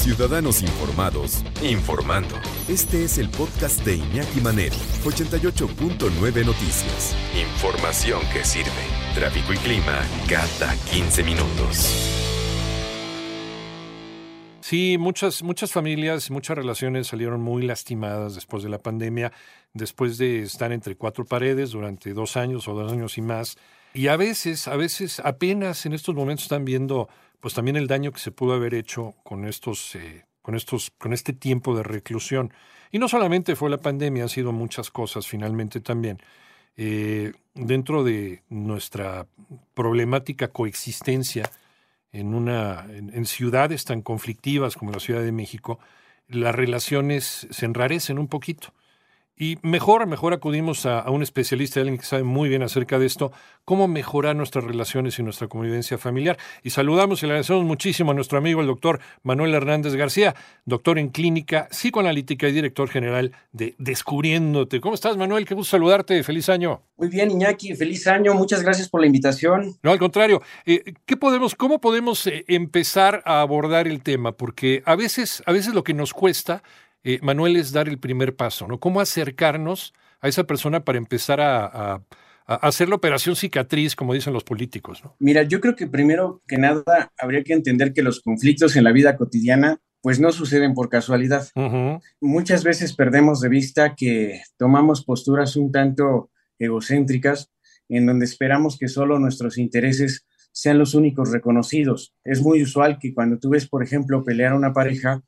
Ciudadanos informados, informando. Este es el podcast de Iñaki Manero, 88.9 Noticias. Información que sirve. Tráfico y clima cada 15 minutos. Sí, muchas familias, muchas relaciones salieron muy lastimadas después de la pandemia, después de estar entre cuatro paredes durante 2 años o 2 años y más. Y a veces apenas en estos momentos están viendo pues también el daño que se pudo haber hecho con este tiempo de reclusión. Y no solamente fue la pandemia, han sido muchas cosas finalmente también. Dentro de nuestra problemática coexistencia en ciudades tan conflictivas como la Ciudad de México, las relaciones se enrarecen un poquito. Y mejor acudimos a un especialista, alguien que sabe muy bien acerca de esto, cómo mejorar nuestras relaciones y nuestra convivencia familiar. Y saludamos y le agradecemos muchísimo a nuestro amigo el doctor Manuel Hernández García, doctor en clínica psicoanalítica y director general de Descubriéndote. ¿Cómo estás, Manuel? Qué gusto saludarte. Feliz año. Muy bien, Iñaki. Feliz año. Muchas gracias por la invitación. No, al contrario. ¿Cómo podemos empezar a abordar el tema? Porque a veces lo que nos cuesta, Manuel, es dar el primer paso, ¿no? ¿Cómo acercarnos a esa persona para empezar a hacer la operación cicatriz, como dicen los políticos, ¿no? Mira, yo creo que primero que nada habría que entender que los conflictos en la vida cotidiana pues no suceden por casualidad. Uh-huh. Muchas veces perdemos de vista que tomamos posturas un tanto egocéntricas en donde esperamos que solo nuestros intereses sean los únicos reconocidos. Es muy usual que cuando tú ves, por ejemplo, pelear a una pareja,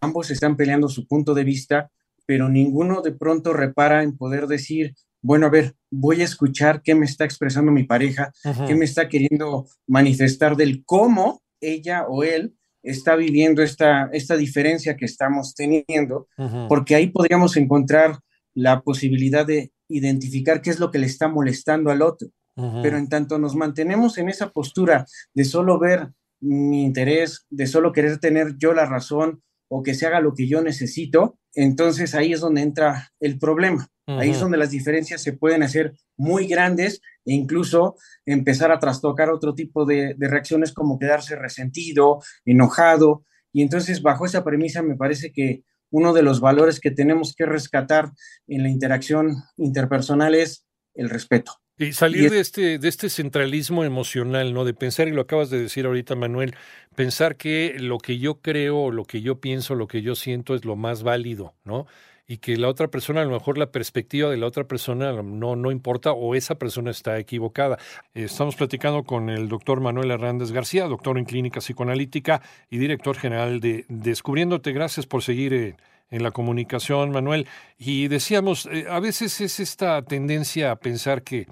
ambos están peleando su punto de vista, pero ninguno de pronto repara en poder decir, bueno, a ver, voy a escuchar qué me está expresando mi pareja, uh-huh, qué me está queriendo manifestar del cómo ella o él está viviendo esta diferencia que estamos teniendo, uh-huh, porque ahí podríamos encontrar la posibilidad de identificar qué es lo que le está molestando al otro. Uh-huh. Pero en tanto nos mantenemos en esa postura de solo ver mi interés, de solo querer tener yo la razón, o que se haga lo que yo necesito, entonces ahí es donde entra el problema. Uh-huh. Ahí es donde las diferencias se pueden hacer muy grandes e incluso empezar a trastocar otro tipo de reacciones como quedarse resentido, enojado. Y entonces bajo esa premisa me parece que uno de los valores que tenemos que rescatar en la interacción interpersonal es el respeto. Y salir de este centralismo emocional, ¿no? De pensar, y lo acabas de decir ahorita, Manuel, pensar que lo que yo creo, lo que yo pienso, lo que yo siento es lo más válido, ¿no? Y que la otra persona, a lo mejor la perspectiva de la otra persona no importa, o esa persona está equivocada. Estamos platicando con el doctor Manuel Hernández García, doctor en clínica psicoanalítica y director general de Descubriéndote. Gracias por seguir en la comunicación, Manuel. Y decíamos, a veces es esta tendencia a pensar que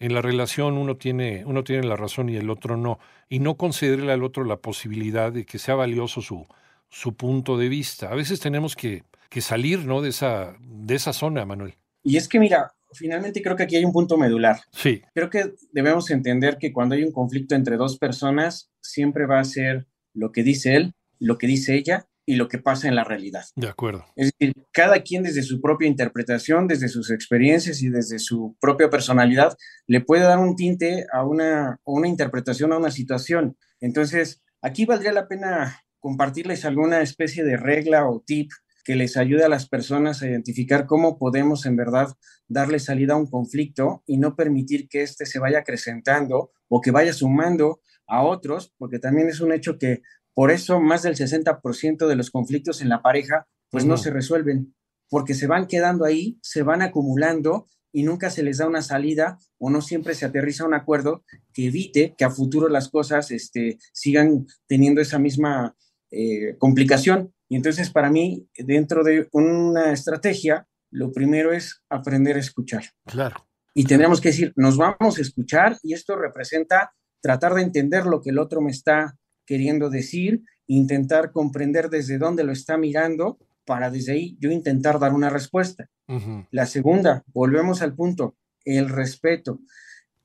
en la relación uno tiene la razón y el otro no, y no concederle al otro la posibilidad de que sea valioso su punto de vista. A veces tenemos que salir, ¿no?, de esa zona, Manuel. Y es que, mira, finalmente creo que aquí hay un punto medular. Sí. Creo que debemos entender que cuando hay un conflicto entre dos personas, siempre va a ser lo que dice él, lo que dice ella y lo que pasa en la realidad. De acuerdo. Es decir, cada quien desde su propia interpretación, desde sus experiencias y desde su propia personalidad, le puede dar un tinte a una interpretación, a una situación. Entonces, aquí valdría la pena compartirles alguna especie de regla o tip que les ayude a las personas a identificar cómo podemos en verdad darle salida a un conflicto y no permitir que éste se vaya acrecentando o que vaya sumando a otros, porque también es un hecho que por eso más del 60% de los conflictos en la pareja pues no se resuelven, porque se van quedando ahí, se van acumulando y nunca se les da una salida o no siempre se aterriza un acuerdo que evite que a futuro las cosas sigan teniendo esa misma complicación. Y entonces para mí, dentro de una estrategia, lo primero es aprender a escuchar. Claro. Y tendríamos que decir, nos vamos a escuchar, y esto representa tratar de entender lo que el otro me está queriendo decir, intentar comprender desde dónde lo está mirando, para desde ahí yo intentar dar una respuesta. Uh-huh. La segunda, volvemos al punto, el respeto.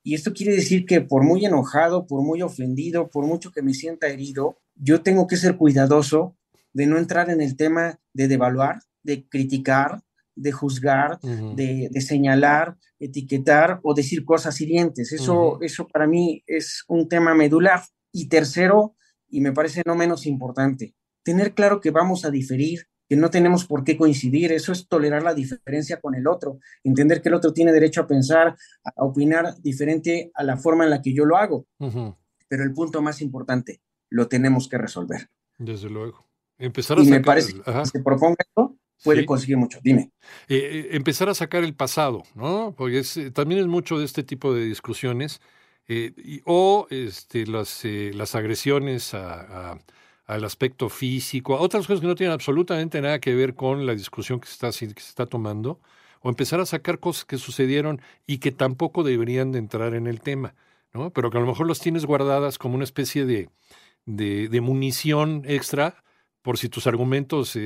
Y esto quiere decir que por muy enojado, por muy ofendido, por mucho que me sienta herido, yo tengo que ser cuidadoso de no entrar en el tema de devaluar, de criticar, de juzgar, uh-huh, de señalar, etiquetar o decir cosas hirientes. Eso, uh-huh, eso para mí es un tema medular. Y tercero, y me parece no menos importante, tener claro que vamos a diferir, que no tenemos por qué coincidir. Eso es tolerar la diferencia con el otro, entender que el otro tiene derecho a pensar, a opinar diferente a la forma en la que yo lo hago. Uh-huh. Pero el punto más importante, lo tenemos que resolver. Desde luego. Empezar a y sacar, me parece que se proponga esto, puede sí conseguir mucho. Dime. Empezar a sacar el pasado, ¿no? Porque también es mucho de este tipo de discusiones, las agresiones al aspecto físico, a otras cosas que no tienen absolutamente nada que ver con la discusión que se está tomando, o empezar a sacar cosas que sucedieron y que tampoco deberían de entrar en el tema, ¿no? Pero que a lo mejor las tienes guardadas como una especie de munición extra por si tus argumentos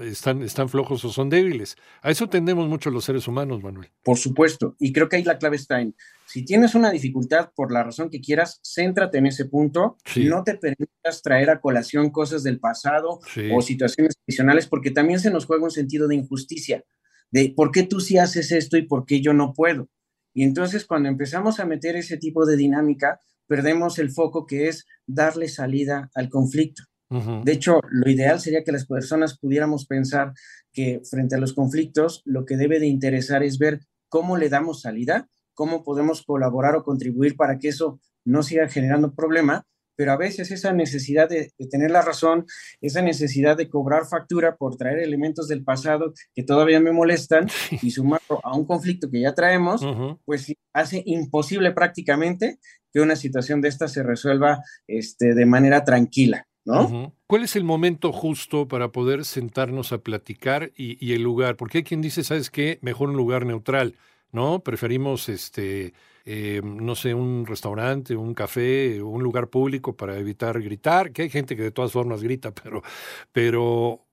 están flojos o son débiles. A eso tendemos mucho los seres humanos, Manuel. Por supuesto, y creo que ahí la clave está en, si tienes una dificultad por la razón que quieras, céntrate en ese punto, sí, no te permitas traer a colación cosas del pasado, sí, o situaciones adicionales, porque también se nos juega un sentido de injusticia, de por qué tú sí haces esto y por qué yo no puedo. Y entonces cuando empezamos a meter ese tipo de dinámica, perdemos el foco que es darle salida al conflicto. Uh-huh. De hecho, lo ideal sería que las personas pudiéramos pensar que frente a los conflictos lo que debe de interesar es ver cómo le damos salida, cómo podemos colaborar o contribuir para que eso no siga generando problema, pero a veces esa necesidad de tener la razón, esa necesidad de cobrar factura por traer elementos del pasado que todavía me molestan y sumarlo a un conflicto que ya traemos, uh-huh, pues hace imposible prácticamente que una situación de esta se resuelva de manera tranquila, ¿no? Uh-huh. ¿Cuál es el momento justo para poder sentarnos a platicar y el lugar? Porque hay quien dice, ¿sabes qué? Mejor un lugar neutral, ¿no? Preferimos, un restaurante, un café, un lugar público para evitar gritar, que hay gente que de todas formas grita, pero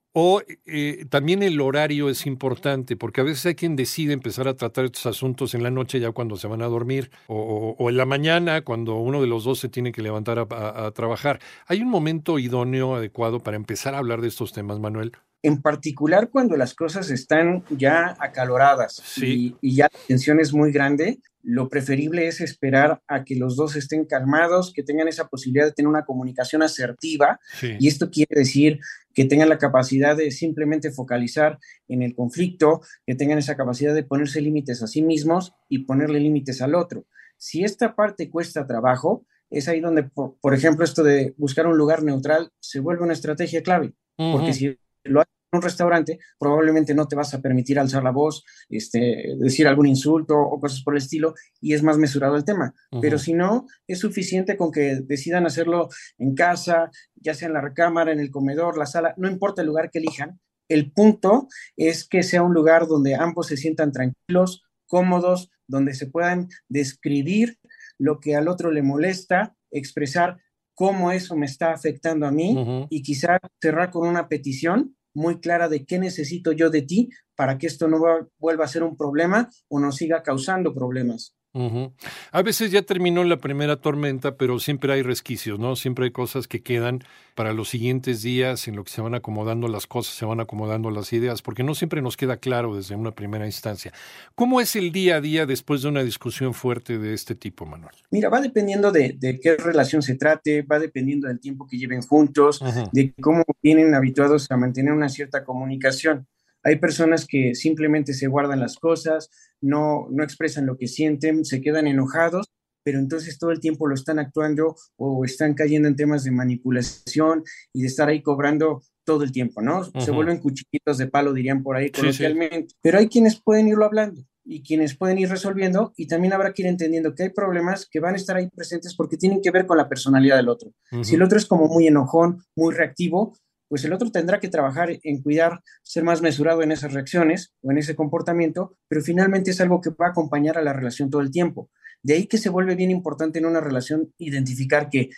también el horario es importante, porque a veces hay quien decide empezar a tratar estos asuntos en la noche ya cuando se van a dormir o en la mañana cuando uno de los dos se tiene que levantar a trabajar. ¿Hay un momento idóneo, adecuado para empezar a hablar de estos temas, Manuel? En particular cuando las cosas están ya acaloradas, sí, y ya la tensión es muy grande, lo preferible es esperar a que los dos estén calmados, que tengan esa posibilidad de tener una comunicación asertiva, sí, y esto quiere decir que tengan la capacidad de simplemente focalizar en el conflicto, que tengan esa capacidad de ponerse límites a sí mismos y ponerle límites al otro. Si esta parte cuesta trabajo, es ahí donde, por ejemplo, esto de buscar un lugar neutral se vuelve una estrategia clave, uh-huh, porque si lo haces en un restaurante, probablemente no te vas a permitir alzar la voz, decir algún insulto o cosas por el estilo, y es más mesurado el tema. Uh-huh. Pero si no, es suficiente con que decidan hacerlo en casa, ya sea en la recámara, en el comedor, la sala, no importa el lugar que elijan. El punto es que sea un lugar donde ambos se sientan tranquilos, cómodos, donde se puedan describir lo que al otro le molesta, expresar cómo eso me está afectando a mí, uh-huh, y quizá cerrar con una petición muy clara de qué necesito yo de ti para que esto no vuelva a ser un problema o no siga causando problemas. Uh-huh. A veces ya terminó la primera tormenta, pero siempre hay resquicios, ¿no? Siempre hay cosas que quedan para los siguientes días en lo que se van acomodando las cosas, se van acomodando las ideas, porque no siempre nos queda claro desde una primera instancia. ¿Cómo es el día a día después de una discusión fuerte de este tipo, Manuel? Mira, va dependiendo de qué relación se trate, va dependiendo del tiempo que lleven juntos, uh-huh, de cómo vienen habituados a mantener una cierta comunicación. Hay personas que simplemente se guardan las cosas, no expresan lo que sienten, se quedan enojados, pero entonces todo el tiempo lo están actuando o están cayendo en temas de manipulación y de estar ahí cobrando todo el tiempo, ¿no? Uh-huh. Se vuelven cuchillitos de palo, dirían por ahí coloquialmente. Sí, sí. Pero hay quienes pueden irlo hablando y quienes pueden ir resolviendo, y también habrá que ir entendiendo que hay problemas que van a estar ahí presentes porque tienen que ver con la personalidad del otro. Uh-huh. Si el otro es como muy enojón, muy reactivo, pues el otro tendrá que trabajar en cuidar, ser más mesurado en esas reacciones o en ese comportamiento, pero finalmente es algo que va a acompañar a la relación todo el tiempo. De ahí que se vuelve bien importante en una relación identificar que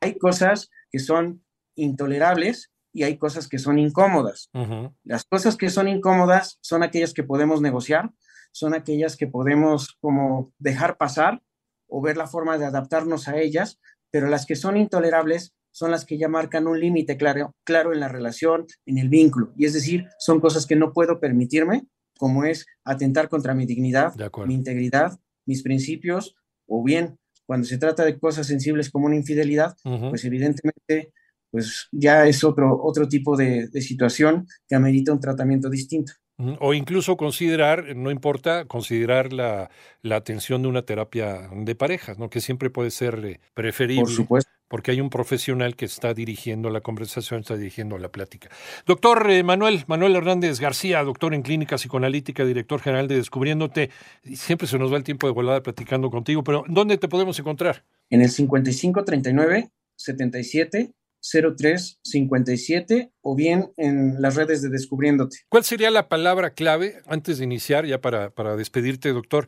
hay cosas que son intolerables y hay cosas que son incómodas. Uh-huh. Las cosas que son incómodas son aquellas que podemos negociar, son aquellas que podemos como dejar pasar o ver la forma de adaptarnos a ellas, pero las que son intolerables son las que ya marcan un límite claro en la relación, en el vínculo. Y es decir, son cosas que no puedo permitirme, como es atentar contra mi dignidad, mi integridad, mis principios, o bien cuando se trata de cosas sensibles como una infidelidad, uh-huh. pues evidentemente pues ya es otro tipo de situación que amerita un tratamiento distinto. O incluso considerar, no importa, considerar la atención de una terapia de parejas, ¿no? Que siempre puede ser preferible. Por supuesto. Porque hay un profesional que está dirigiendo la conversación, está dirigiendo la plática. Doctor Manuel Hernández García, doctor en clínica psicoanalítica, director general de Descubriéndote. Siempre se nos va el tiempo de volada platicando contigo, pero ¿dónde te podemos encontrar? En el 5539-770357 o bien en las redes de Descubriéndote. ¿Cuál sería la palabra clave antes de iniciar, ya para despedirte, doctor,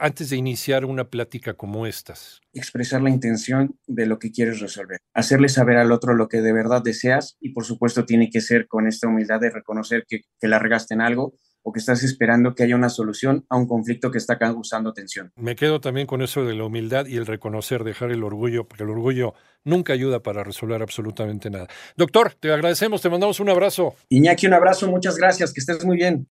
antes de iniciar una plática como estas? Expresar la intención de lo que quieres resolver, hacerle saber al otro lo que de verdad deseas y por supuesto tiene que ser con esta humildad de reconocer que la regaste en algo o que estás esperando que haya una solución a un conflicto que está causando tensión. Me quedo también con eso de la humildad y el reconocer, dejar el orgullo, porque el orgullo nunca ayuda para resolver absolutamente nada. Doctor, te agradecemos, te mandamos un abrazo. Iñaki, un abrazo, muchas gracias, que estés muy bien.